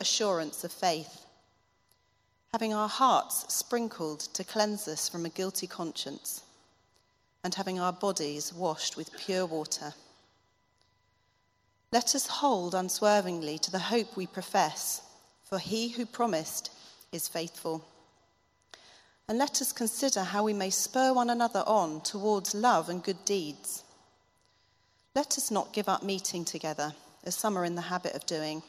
assurance of faith, having our hearts sprinkled to cleanse us from a guilty conscience, and having our bodies washed with pure water. Let us hold unswervingly to the hope we profess, for he who promised is faithful. And let us consider how we may spur one another on towards love and good deeds. Let us not give up meeting together, as some are in the habit of doing,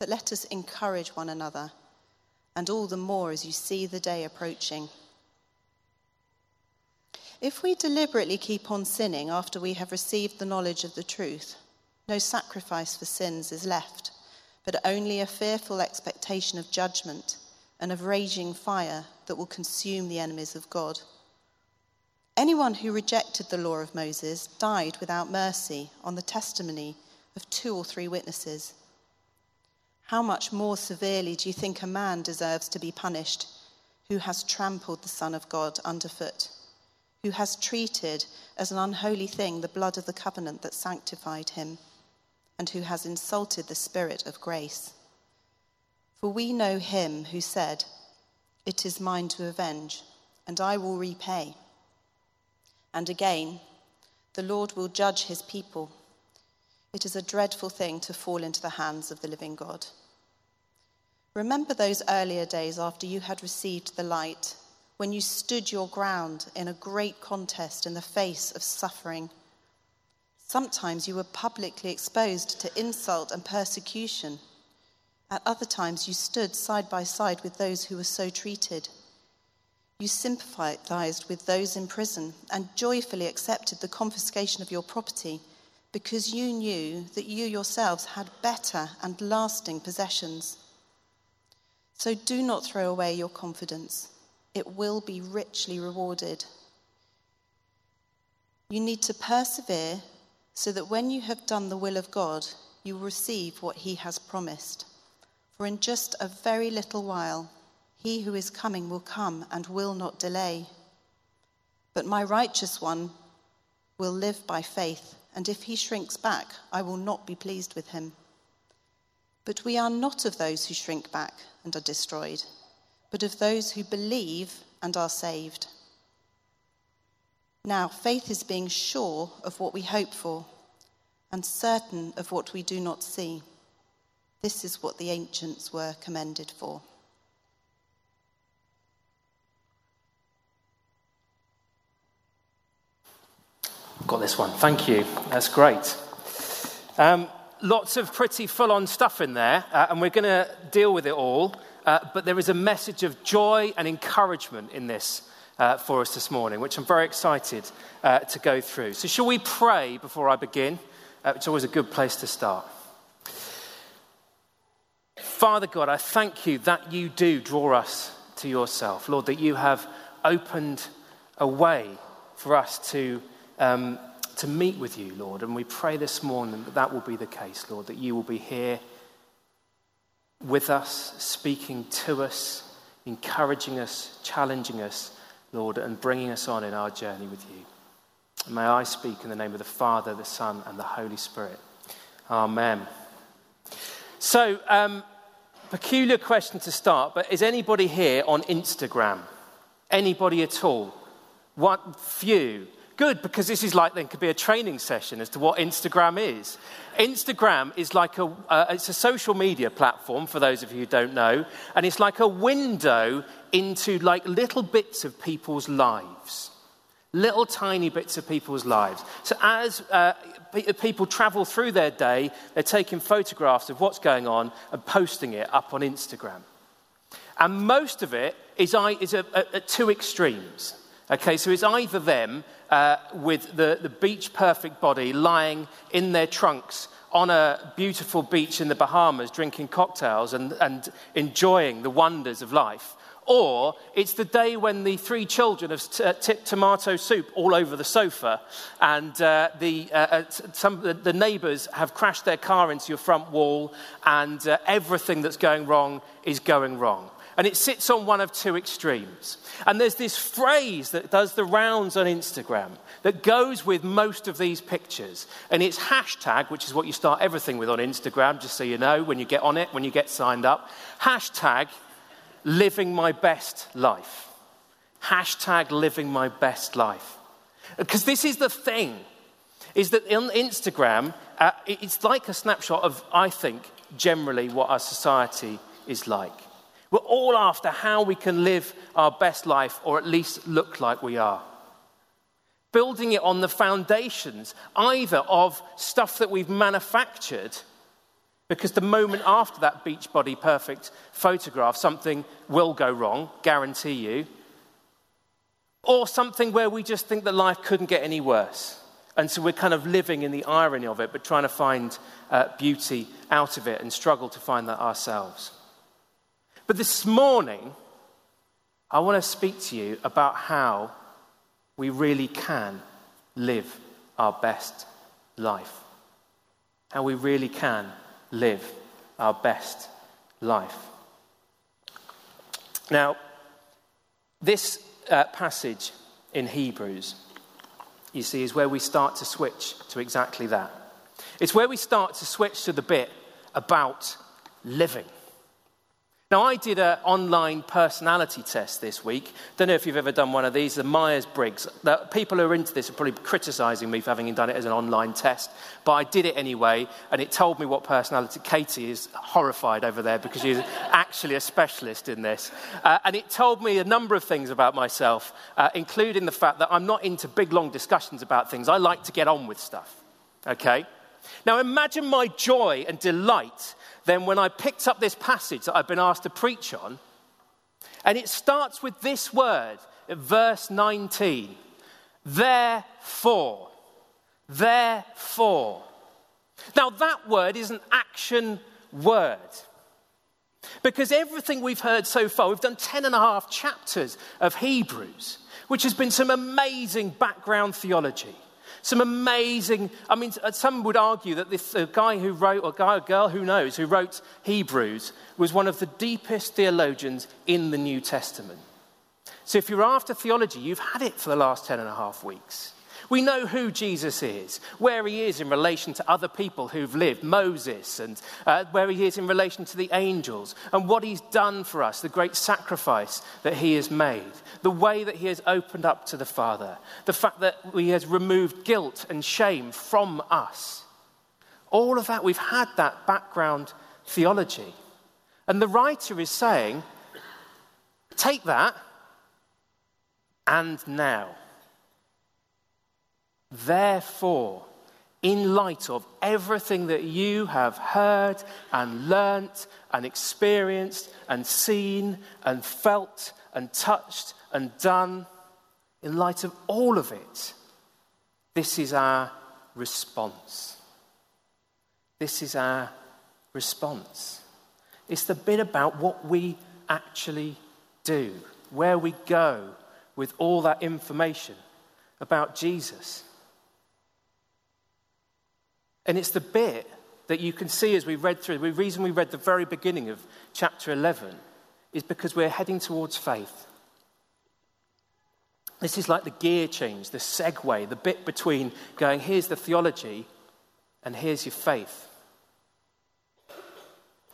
but let us encourage one another, and all the more as you see the day approaching. If we deliberately keep on sinning after we have received the knowledge of the truth, no sacrifice for sins is left, but only a fearful expectation of judgment and of raging fire that will consume the enemies of God. Anyone who rejected the law of Moses died without mercy on the testimony of 2 or 3 witnesses. How much more severely do you think a man deserves to be punished who has trampled the Son of God underfoot, who has treated as an unholy thing the blood of the covenant that sanctified him, and who has insulted the Spirit of grace? For we know him who said, "It is mine to avenge, and I will repay." And again, "The Lord will judge his people. It is a dreadful thing to fall into the hands of the living God." Remember those earlier days after you had received the light, when you stood your ground in a great contest in the face of suffering. Sometimes you were publicly exposed to insult and persecution. At other times, you stood side by side with those who were so treated. You sympathized with those in prison and joyfully accepted the confiscation of your property, because you knew that you yourselves had better and lasting possessions. So do not throw away your confidence. It will be richly rewarded. You need to persevere so that when you have done the will of God, you will receive what he has promised. For in just a very little while, he who is coming will come and will not delay. But my righteous one will live by faith, and if he shrinks back, I will not be pleased with him. But we are not of those who shrink back and are destroyed, but of those who believe and are saved. Now, faith is being sure of what we hope for, and certain of what we do not see. This is what the ancients were commended for. Got this one. Thank you. That's great. Lots of pretty full-on stuff in there, and we're going to deal with it all. But there is a message of joy and encouragement in this for us this morning, which I'm very excited to go through. So shall we pray before I begin? It's always a good place to start. Father God, I thank you that you do draw us to yourself. Lord, that you have opened a way for us to meet with you, Lord. And we pray this morning that that will be the case, Lord, that you will be here with us, speaking to us, encouraging us, challenging us, Lord, and bringing us on in our journey with you. And may I speak in the name of the Father, the Son, and the Holy Spirit. Amen. So, peculiar question to start, but is anybody here on Instagram? Anybody at all? One few. Good, because this is like, then could be a training session as to what Instagram is. Instagram is like it's a social media platform, for those of you who don't know, and it's like a window into like little bits of people's lives. Little tiny bits of people's lives. So as people travel through their day, they're taking photographs of what's going on and posting it up on Instagram. And most of it is at two extremes. Okay, so it's either them with the beach perfect body lying in their trunks on a beautiful beach in the Bahamas drinking cocktails and enjoying the wonders of life. Or it's the day when the 3 children have tipped tomato soup all over the sofa and the neighbours have crashed their car into your front wall and everything that's going wrong is going wrong. and it sits on one of two extremes. And there's this phrase that does the rounds on Instagram that goes with most of these pictures. And it's hashtag, which is what you start everything with on Instagram, just so you know, when you get on it, when you get signed up. Hashtag living my best life. Hashtag living my best life. Because this is the thing, is that on Instagram, it's like a snapshot of, I think, generally what our society is like. We're all after how we can live our best life, or at least look like we are. Building it on the foundations, either of stuff that we've manufactured, because the moment after that Beachbody perfect photograph, something will go wrong, guarantee you, or something where we just think that life couldn't get any worse. And so we're kind of living in the irony of it, but trying to find beauty out of it and struggle to find that ourselves. But this morning, I want to speak to you about how we really can live our best life. How we really can live our best life. Now, this passage in Hebrews, you see, is where we start to switch to exactly that. It's where we start to switch to the bit about living. Now, I did an online personality test this week. Don't know if you've ever done one of these, the Myers-Briggs. Now, people who are into this are probably criticising me for having done it as an online test, but I did it anyway, and it told me what personality. Katie is horrified over there because she's actually a specialist in this. And it told me a number of things about myself, including the fact that I'm not into big, long discussions about things. I like to get on with stuff, okay? Now, imagine my joy and delight then when I picked up this passage that I've been asked to preach on, and it starts with this word, verse 19, therefore, therefore. Now, that word is an action word, because everything we've heard so far, we've done 10.5 chapters of Hebrews, which has been some amazing background theology. Some amazing, I mean, some would argue that this guy who wrote, or guy or girl, who knows, who wrote Hebrews was one of the deepest theologians in the New Testament. So if you're after theology, you've had it for the last 10.5 weeks. We know who Jesus is, where he is in relation to other people who've lived, Moses, and where he is in relation to the angels, and what he's done for us, the great sacrifice that he has made, the way that he has opened up to the Father, the fact that he has removed guilt and shame from us. All of that, we've had that background theology. And the writer is saying, take that, and now. Therefore, in light of everything that you have heard and learnt and experienced and seen and felt and touched and done, in light of all of it, this is our response. This is our response. It's the bit about what we actually do, where we go with all that information about Jesus. And it's the bit that you can see as we read through. The reason we read the very beginning of chapter 11 is because we're heading towards faith. This is like the gear change, the segue, the bit between going, here's the theology and here's your faith.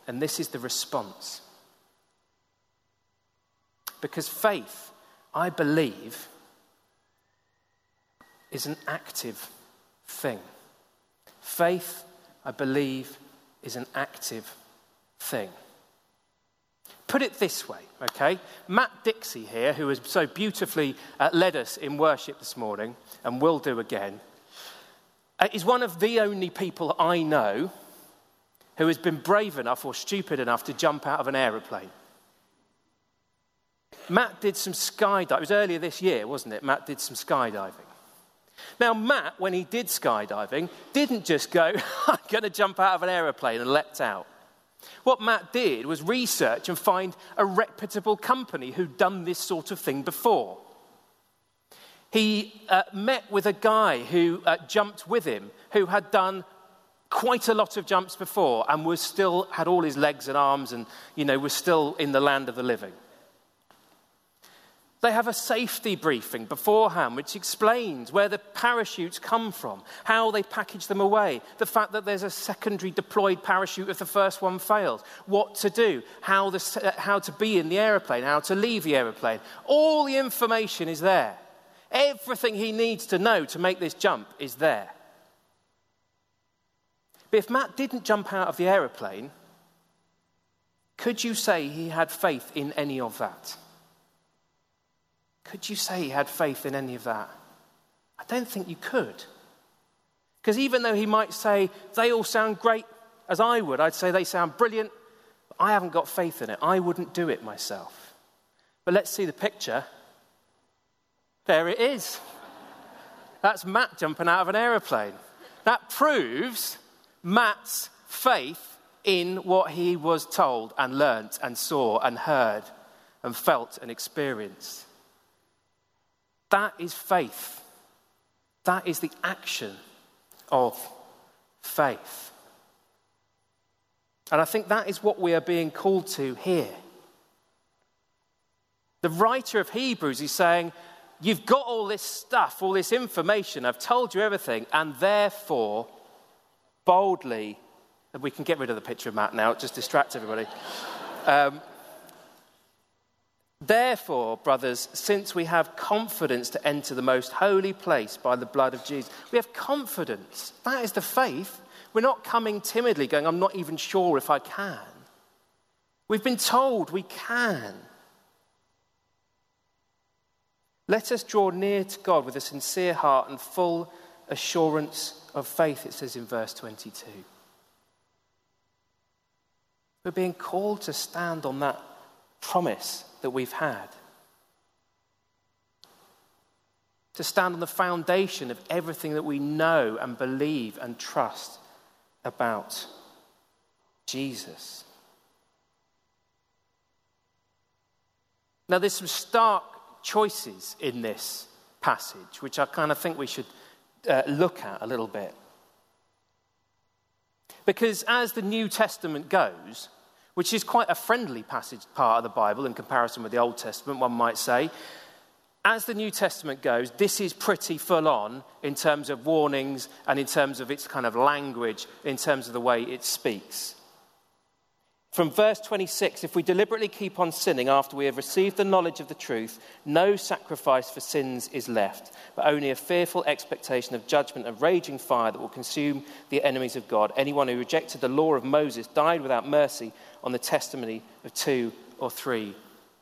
And this is the response. Because faith, I believe, is an active thing. Faith, I believe, is an active thing. Put it this way, okay? Matt Dixie here, who has so beautifully led us in worship this morning, and will do again, is one of the only people I know who has been brave enough or stupid enough to jump out of an aeroplane. Matt did some skydiving. It was earlier this year, wasn't it? Matt did some skydiving. Now, Matt, when he did skydiving, didn't just go, I'm going to jump out of an aeroplane, and leapt out. What Matt did was research and find a reputable company who'd done this sort of thing before. He met with a guy who jumped with him, who had done quite a lot of jumps before and was still had all his legs and arms and, you know, was still in the land of the living. They have a safety briefing beforehand which explains where the parachutes come from, how they package them away, the fact that there's a secondary deployed parachute if the first one fails, what to do, how to be in the aeroplane, how to leave the aeroplane. All the information is there. Everything he needs to know to make this jump is there. But if Matt didn't jump out of the aeroplane, could you say he had faith in any of that? Could you say he had faith in any of that? I don't think you could. Because even though he might say, they all sound great, as I would, I'd say they sound brilliant, but I haven't got faith in it. I wouldn't do it myself. But let's see the picture. There it is. That's Matt jumping out of an aeroplane. That proves Matt's faith in what he was told and learnt and saw and heard and felt and experienced. That is faith. That is the action of faith. And I think that is what we are being called to here. The writer of Hebrews is saying, you've got all this stuff, all this information, I've told you everything, and therefore, boldly, and we can get rid of the picture of Matt now, it just distracts everybody. Therefore, brothers, since we have confidence to enter the most holy place by the blood of Jesus, we have confidence. That is the faith. We're not coming timidly going, I'm not even sure if I can. We've been told we can. Let us draw near to God with a sincere heart and full assurance of faith, it says in verse 22. We're being called to stand on that promise that we've had, to stand on the foundation of everything that we know and believe and trust about Jesus. Now, there's some stark choices in this passage, which I kind of think we should look at a little bit. Because as the New Testament goes, which is quite a friendly passage part of the Bible in comparison with the Old Testament, one might say. As the New Testament goes, this is pretty full on in terms of warnings and in terms of its kind of language, in terms of the way it speaks. From verse 26, if we deliberately keep on sinning after we have received the knowledge of the truth, no sacrifice for sins is left, but only a fearful expectation of judgment and raging fire that will consume the enemies of God. Anyone who rejected the law of Moses died without mercy on the testimony of 2 or 3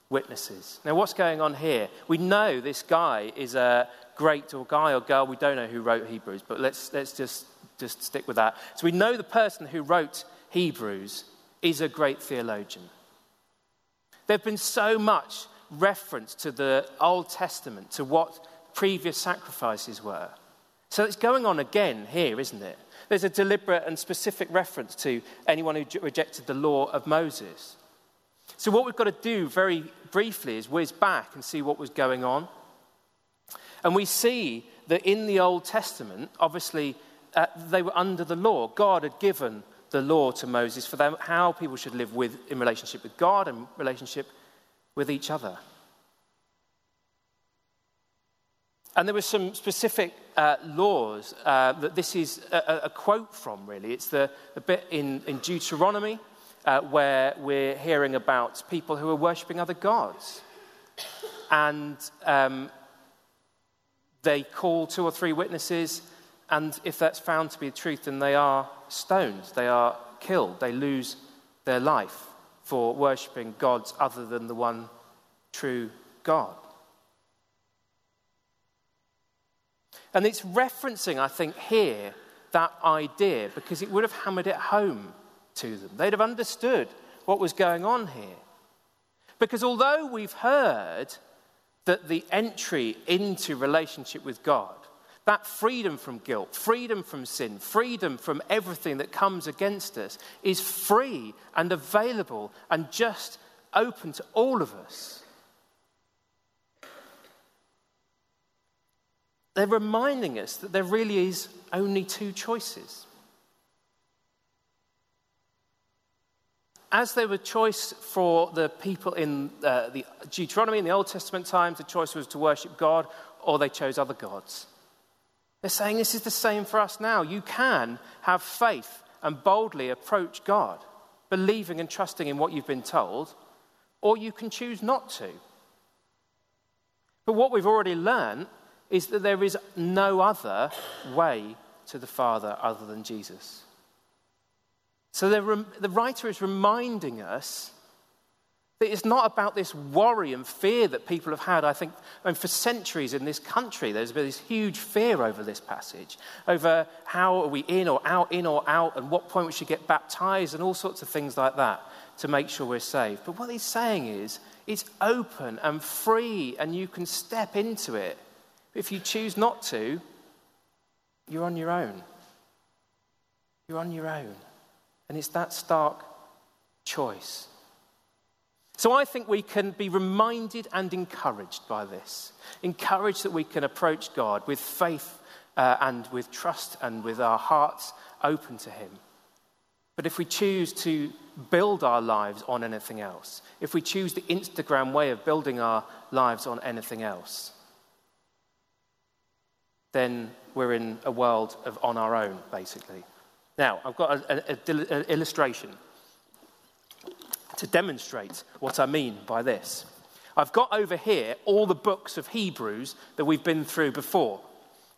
witnesses. Now, what's going on here? We know this guy is a great or guy or girl. We don't know who wrote Hebrews, but let's just stick with that. So we know the person who wrote Hebrews is a great theologian. There's been so much reference to the Old Testament, to what previous sacrifices were. So it's going on again here, isn't it? There's a deliberate and specific reference to anyone who rejected the law of Moses. So what we've got to do very briefly is whiz back and see what was going on. And we see that in the Old Testament, obviously, they were under the law. God had given the law to Moses for them, how people should live with in relationship with God and relationship with each other. And there were some specific laws that this is a quote from, really. It's the bit in Deuteronomy where we're hearing about people who are worshipping other gods. And they call 2 or 3 witnesses, and if that's found to be the truth, then they are stoned, they are killed, they lose their life for worshipping gods other than the one true God. And it's referencing, I think, here that idea, because it would have hammered it home to them. They'd have understood what was going on here. Because although we've heard that the entry into relationship with God, that freedom from guilt, freedom from sin, freedom from everything that comes against us is free and available and just open to all of us. They're reminding us that there really is only 2 choices. As there was choice for the people in the Deuteronomy in the Old Testament times, the choice was to worship God or they chose other gods. They're saying this is the same for us now. You can have faith and boldly approach God, believing and trusting in what you've been told, or you can choose not to. But what we've already learned is that there is no other way to the Father other than Jesus. So the writer is reminding us that it's not about this worry and fear that people have had. I mean, for centuries in this country, there's been this huge fear over this passage, over how are we in or out, and what point we should get baptized, and all sorts of things like that to make sure we're saved. But what he's saying is it's open and free, and you can step into it. If you choose not to, you're on your own. You're on your own. And it's that stark choice. So I think we can be reminded and encouraged by this. Encouraged that we can approach God with faith and with trust and with our hearts open to him. But if we choose to build our lives on anything else, if we choose the Instagram way of building our lives on anything else, then we're in a world of on our own, basically. Now, I've got an illustration to demonstrate what I mean by this. I've got over here all the books of Hebrews that we've been through before,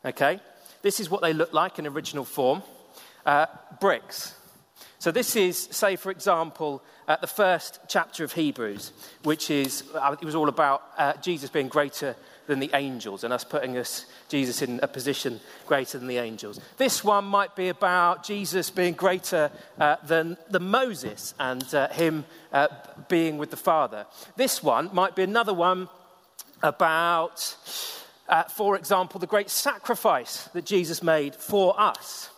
okay? This is what they look like in original form, bricks. So this is, say, for example, the first chapter of Hebrews, which is, it was all about Jesus being greater than the angels and us putting Jesus in a position greater than the angels. This one might be about Jesus being greater than Moses and him being with the Father. This one might be another one about, for example, the great sacrifice that Jesus made for us.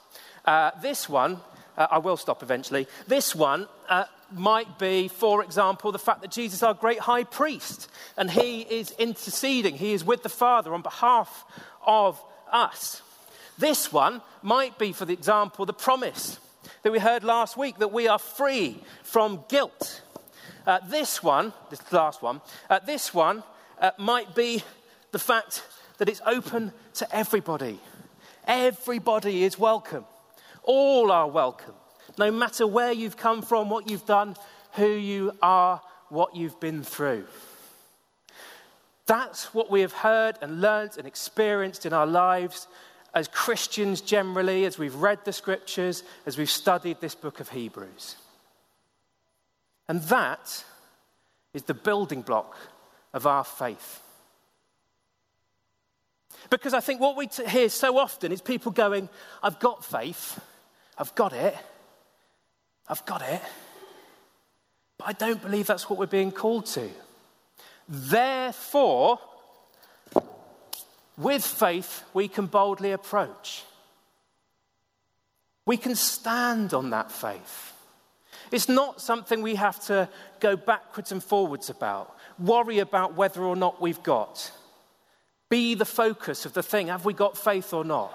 This one, I will stop eventually. This one might be, for example, the fact that Jesus is our great high priest and he is interceding. He is with the Father on behalf of us. This one might be, for example, the promise that we heard last week that we are free from guilt. This one might be the fact that it's open to everybody. Everybody is welcome. All are welcome, no matter where you've come from, what you've done, who you are, what you've been through. That's what we have heard and learnt and experienced in our lives as Christians generally, as we've read the scriptures, as we've studied this book of Hebrews. And that is the building block of our faith. Because I think what we hear so often is people going, I've got faith, I've got it. But I don't believe that's what we're being called to. Therefore, with faith, we can boldly approach. We can stand on that faith. It's not something we have to go backwards and forwards about, worry about whether or not we've got. Be the focus of the thing. Have we got faith or not?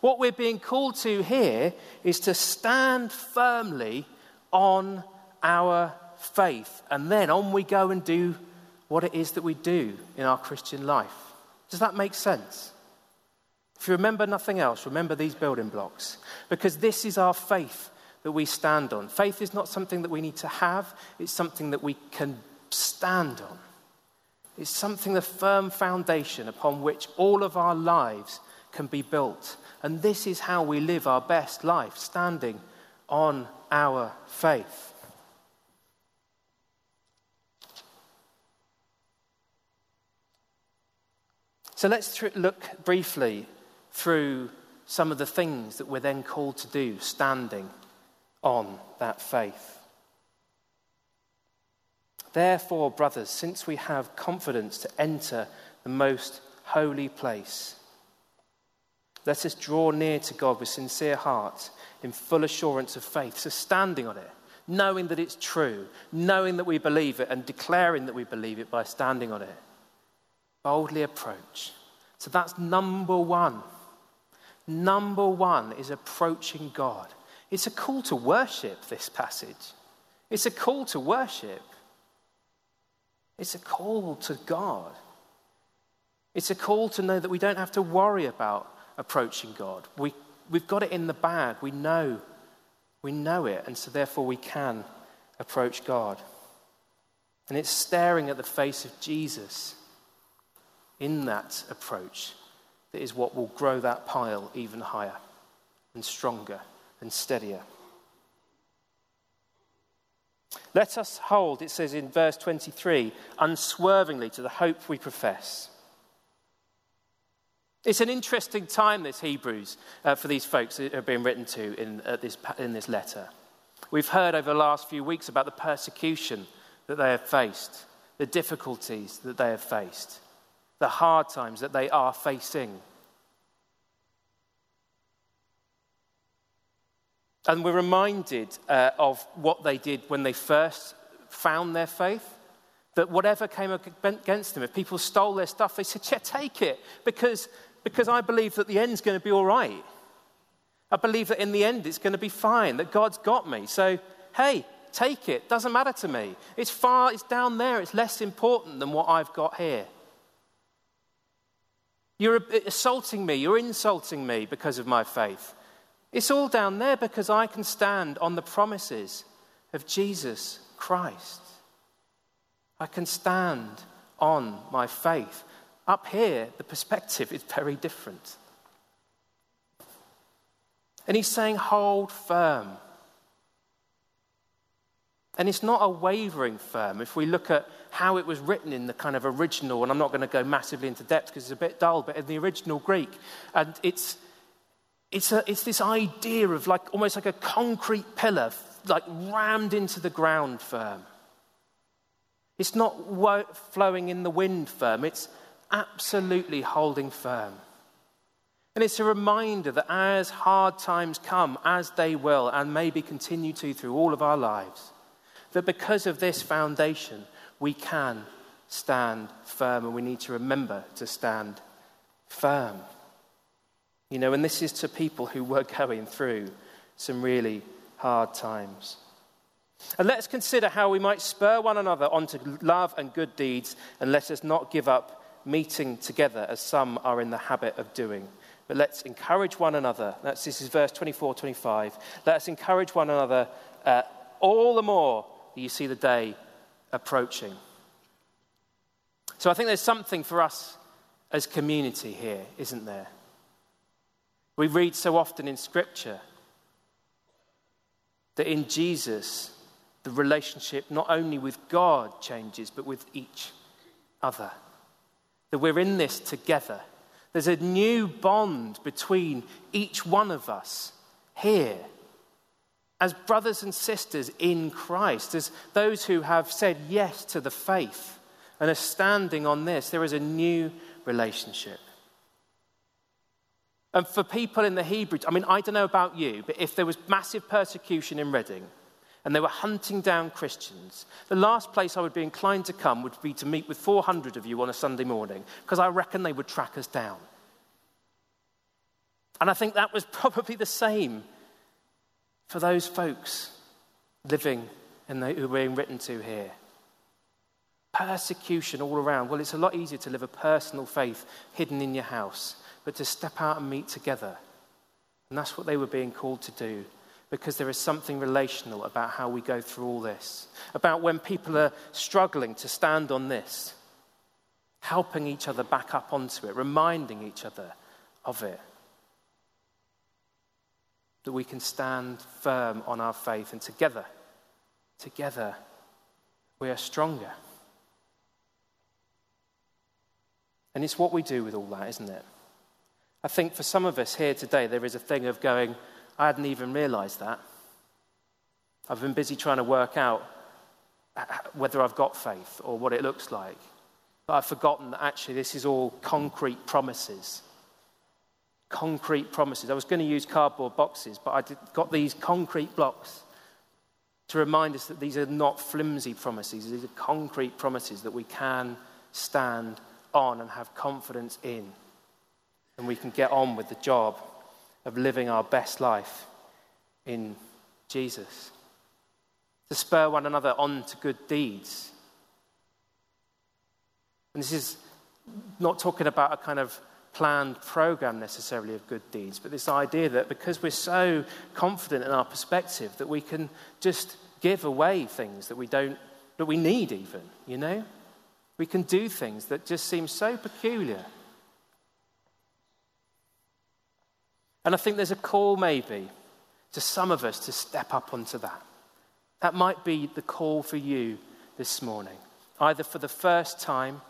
What we're being called to here is to stand firmly on our faith. And then on we go and do what it is that we do in our Christian life. Does that make sense? If you remember nothing else, remember these building blocks. Because this is our faith that we stand on. Faith is not something that we need to have. It's something that we can stand on. It's something, the firm foundation upon which all of our lives can be built. And this is how we live our best life, standing on our faith. So let's look briefly through some of the things that we're then called to do, standing on that faith. Therefore, brothers, since we have confidence to enter the most holy place, let us draw near to God with sincere hearts, in full assurance of faith. So standing on it, knowing that it's true, knowing that we believe it, and declaring that we believe it by standing on it. Boldly approach. So that's number one. Number one is approaching God. It's a call to worship, this passage. It's a call to worship. It's a call to God. It's a call to know that we don't have to worry about approaching God. We've got it in the bag. We know it, and so therefore we can approach God. And it's staring at the face of Jesus in that approach that is what will grow that pile even higher and stronger and steadier. Let us hold, it says in verse 23, unswervingly to the hope we profess. It's an interesting time, this Hebrews, for these folks that are being written to in this letter. We've heard over the last few weeks about the persecution that they have faced, the difficulties that they have faced, the hard times that they are facing. And we're reminded of what they did when they first found their faith. That whatever came against them, if people stole their stuff, they said, yeah, take it, because I believe that the end's going to be all right. I believe that in the end it's going to be fine, that God's got me. So, hey, take it. Doesn't matter to me. It's down there. It's less important than what I've got here. You're assaulting me. You're insulting me because of my faith. It's all down there because I can stand on the promises of Jesus Christ. I can stand on my faith. Up here, the perspective is very different. And he's saying, hold firm. And it's not a wavering firm. If we look at how it was written in the kind of original, and I'm not going to go massively into depth because it's a bit dull, but in the original Greek, and it's this idea of like almost like a concrete pillar, like rammed into the ground firm. It's not flowing in the wind firm. It's absolutely holding firm. And it's a reminder that as hard times come, as they will, and maybe continue to through all of our lives, that because of this foundation, we can stand firm, and we need to remember to stand firm. You know, and this is to people who were going through some really hard times. And let's consider how we might spur one another on to love and good deeds, and let us not give up meeting together as some are in the habit of doing. But let's encourage one another. This is verse 24, 25. Let us encourage one another all the more that you see the day approaching. So I think there's something for us as community here, isn't there? We read so often in Scripture that in Jesus, the relationship not only with God changes, but with each other. That we're in this together. There's a new bond between each one of us here as brothers and sisters in Christ, as those who have said yes to the faith and are standing on this. There is a new relationship. And for people in the Hebrew, I mean, I don't know about you, but if there was massive persecution in Reading and they were hunting down Christians, the last place I would be inclined to come would be to meet with 400 of you on a Sunday morning, because I reckon they would track us down. And I think that was probably the same for those folks living and who were being written to here. Persecution all around. Well, it's a lot easier to live a personal faith hidden in your house, but to step out and meet together. And that's what they were being called to do, because there is something relational about how we go through all this, about when people are struggling to stand on this, helping each other back up onto it, reminding each other of it, that we can stand firm on our faith, and together, we are stronger. And it's what we do with all that, isn't it? I think for some of us here today, there is a thing of going, I hadn't even realised that. I've been busy trying to work out whether I've got faith or what it looks like. But I've forgotten that actually this is all concrete promises. Concrete promises. I was going to use cardboard boxes, but got these concrete blocks to remind us that these are not flimsy promises. These are concrete promises that we can stand on and have confidence in. And we can get on with the job of living our best life in Jesus. to spur one another on to good deeds. And this is not talking about a kind of planned program necessarily of good deeds, but this idea that because we're so confident in our perspective that we can just give away things that we need even, you know? We can do things that just seem so peculiar. And I think there's a call maybe to some of us to step up onto that. That might be the call for you this morning, either for the first time,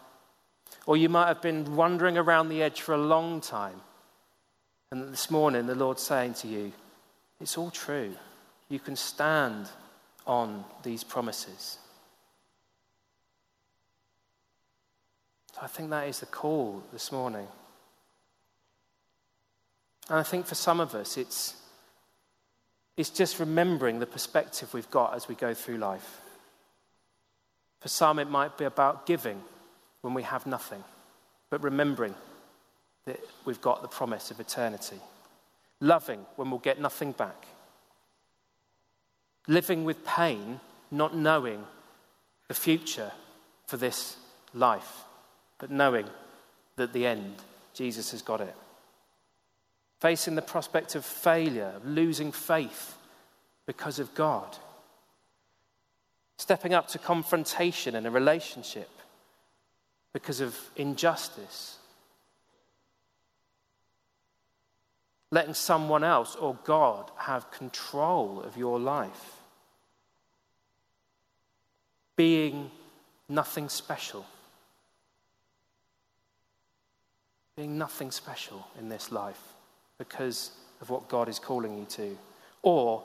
or you might have been wandering around the edge for a long time. And this morning, the Lord's saying to you, it's all true. You can stand on these promises. So I think that is the call this morning. And I think for some of us, it's just remembering the perspective we've got as we go through life. For some, it might be about giving when we have nothing, but remembering that we've got the promise of eternity. Loving when we'll get nothing back. Living with pain, not knowing the future for this life, but knowing that at the end, Jesus has got it. Facing the prospect of failure, losing faith because of God. Stepping up to confrontation in a relationship because of injustice. Letting someone else or God have control of your life. Being nothing special. Being nothing special in this life because of what God is calling you to. Or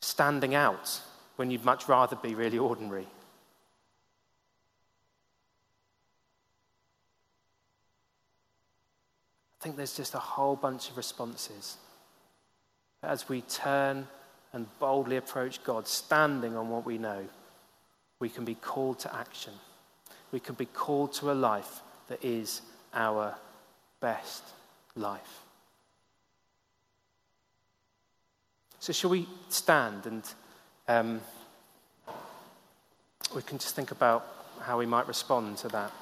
standing out when you'd much rather be really ordinary. I think there's just a whole bunch of responses. As we turn and boldly approach God, standing on what we know, we can be called to action. We can be called to a life that is our best life. So shall we stand and we can just think about how we might respond to that.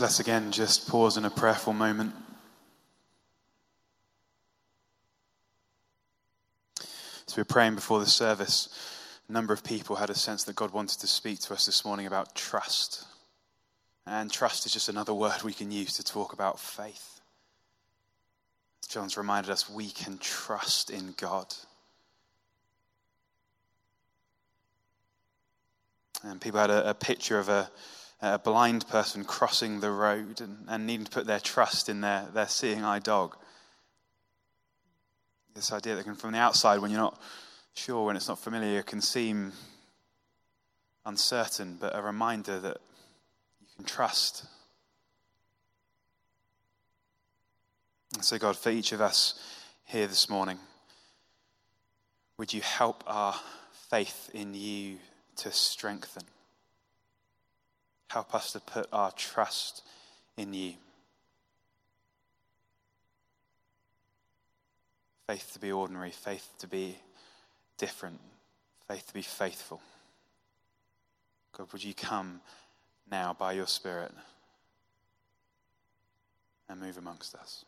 Let's again just pause in a prayerful moment. As we were praying before the service, a number of people had a sense that God wanted to speak to us this morning about trust. And trust is just another word we can use to talk about faith. John's reminded us we can trust in God. And people had a picture of a blind person crossing the road and needing to put their trust in their seeing-eye dog. This idea that from the outside, when you're not sure, when it's not familiar, can seem uncertain, but a reminder that you can trust. And so God, for each of us here this morning, would you help our faith in you to strengthen? Help us to put our trust in you. Faith to be ordinary, faith to be different, faith to be faithful. God, would you come now by your Spirit and move amongst us?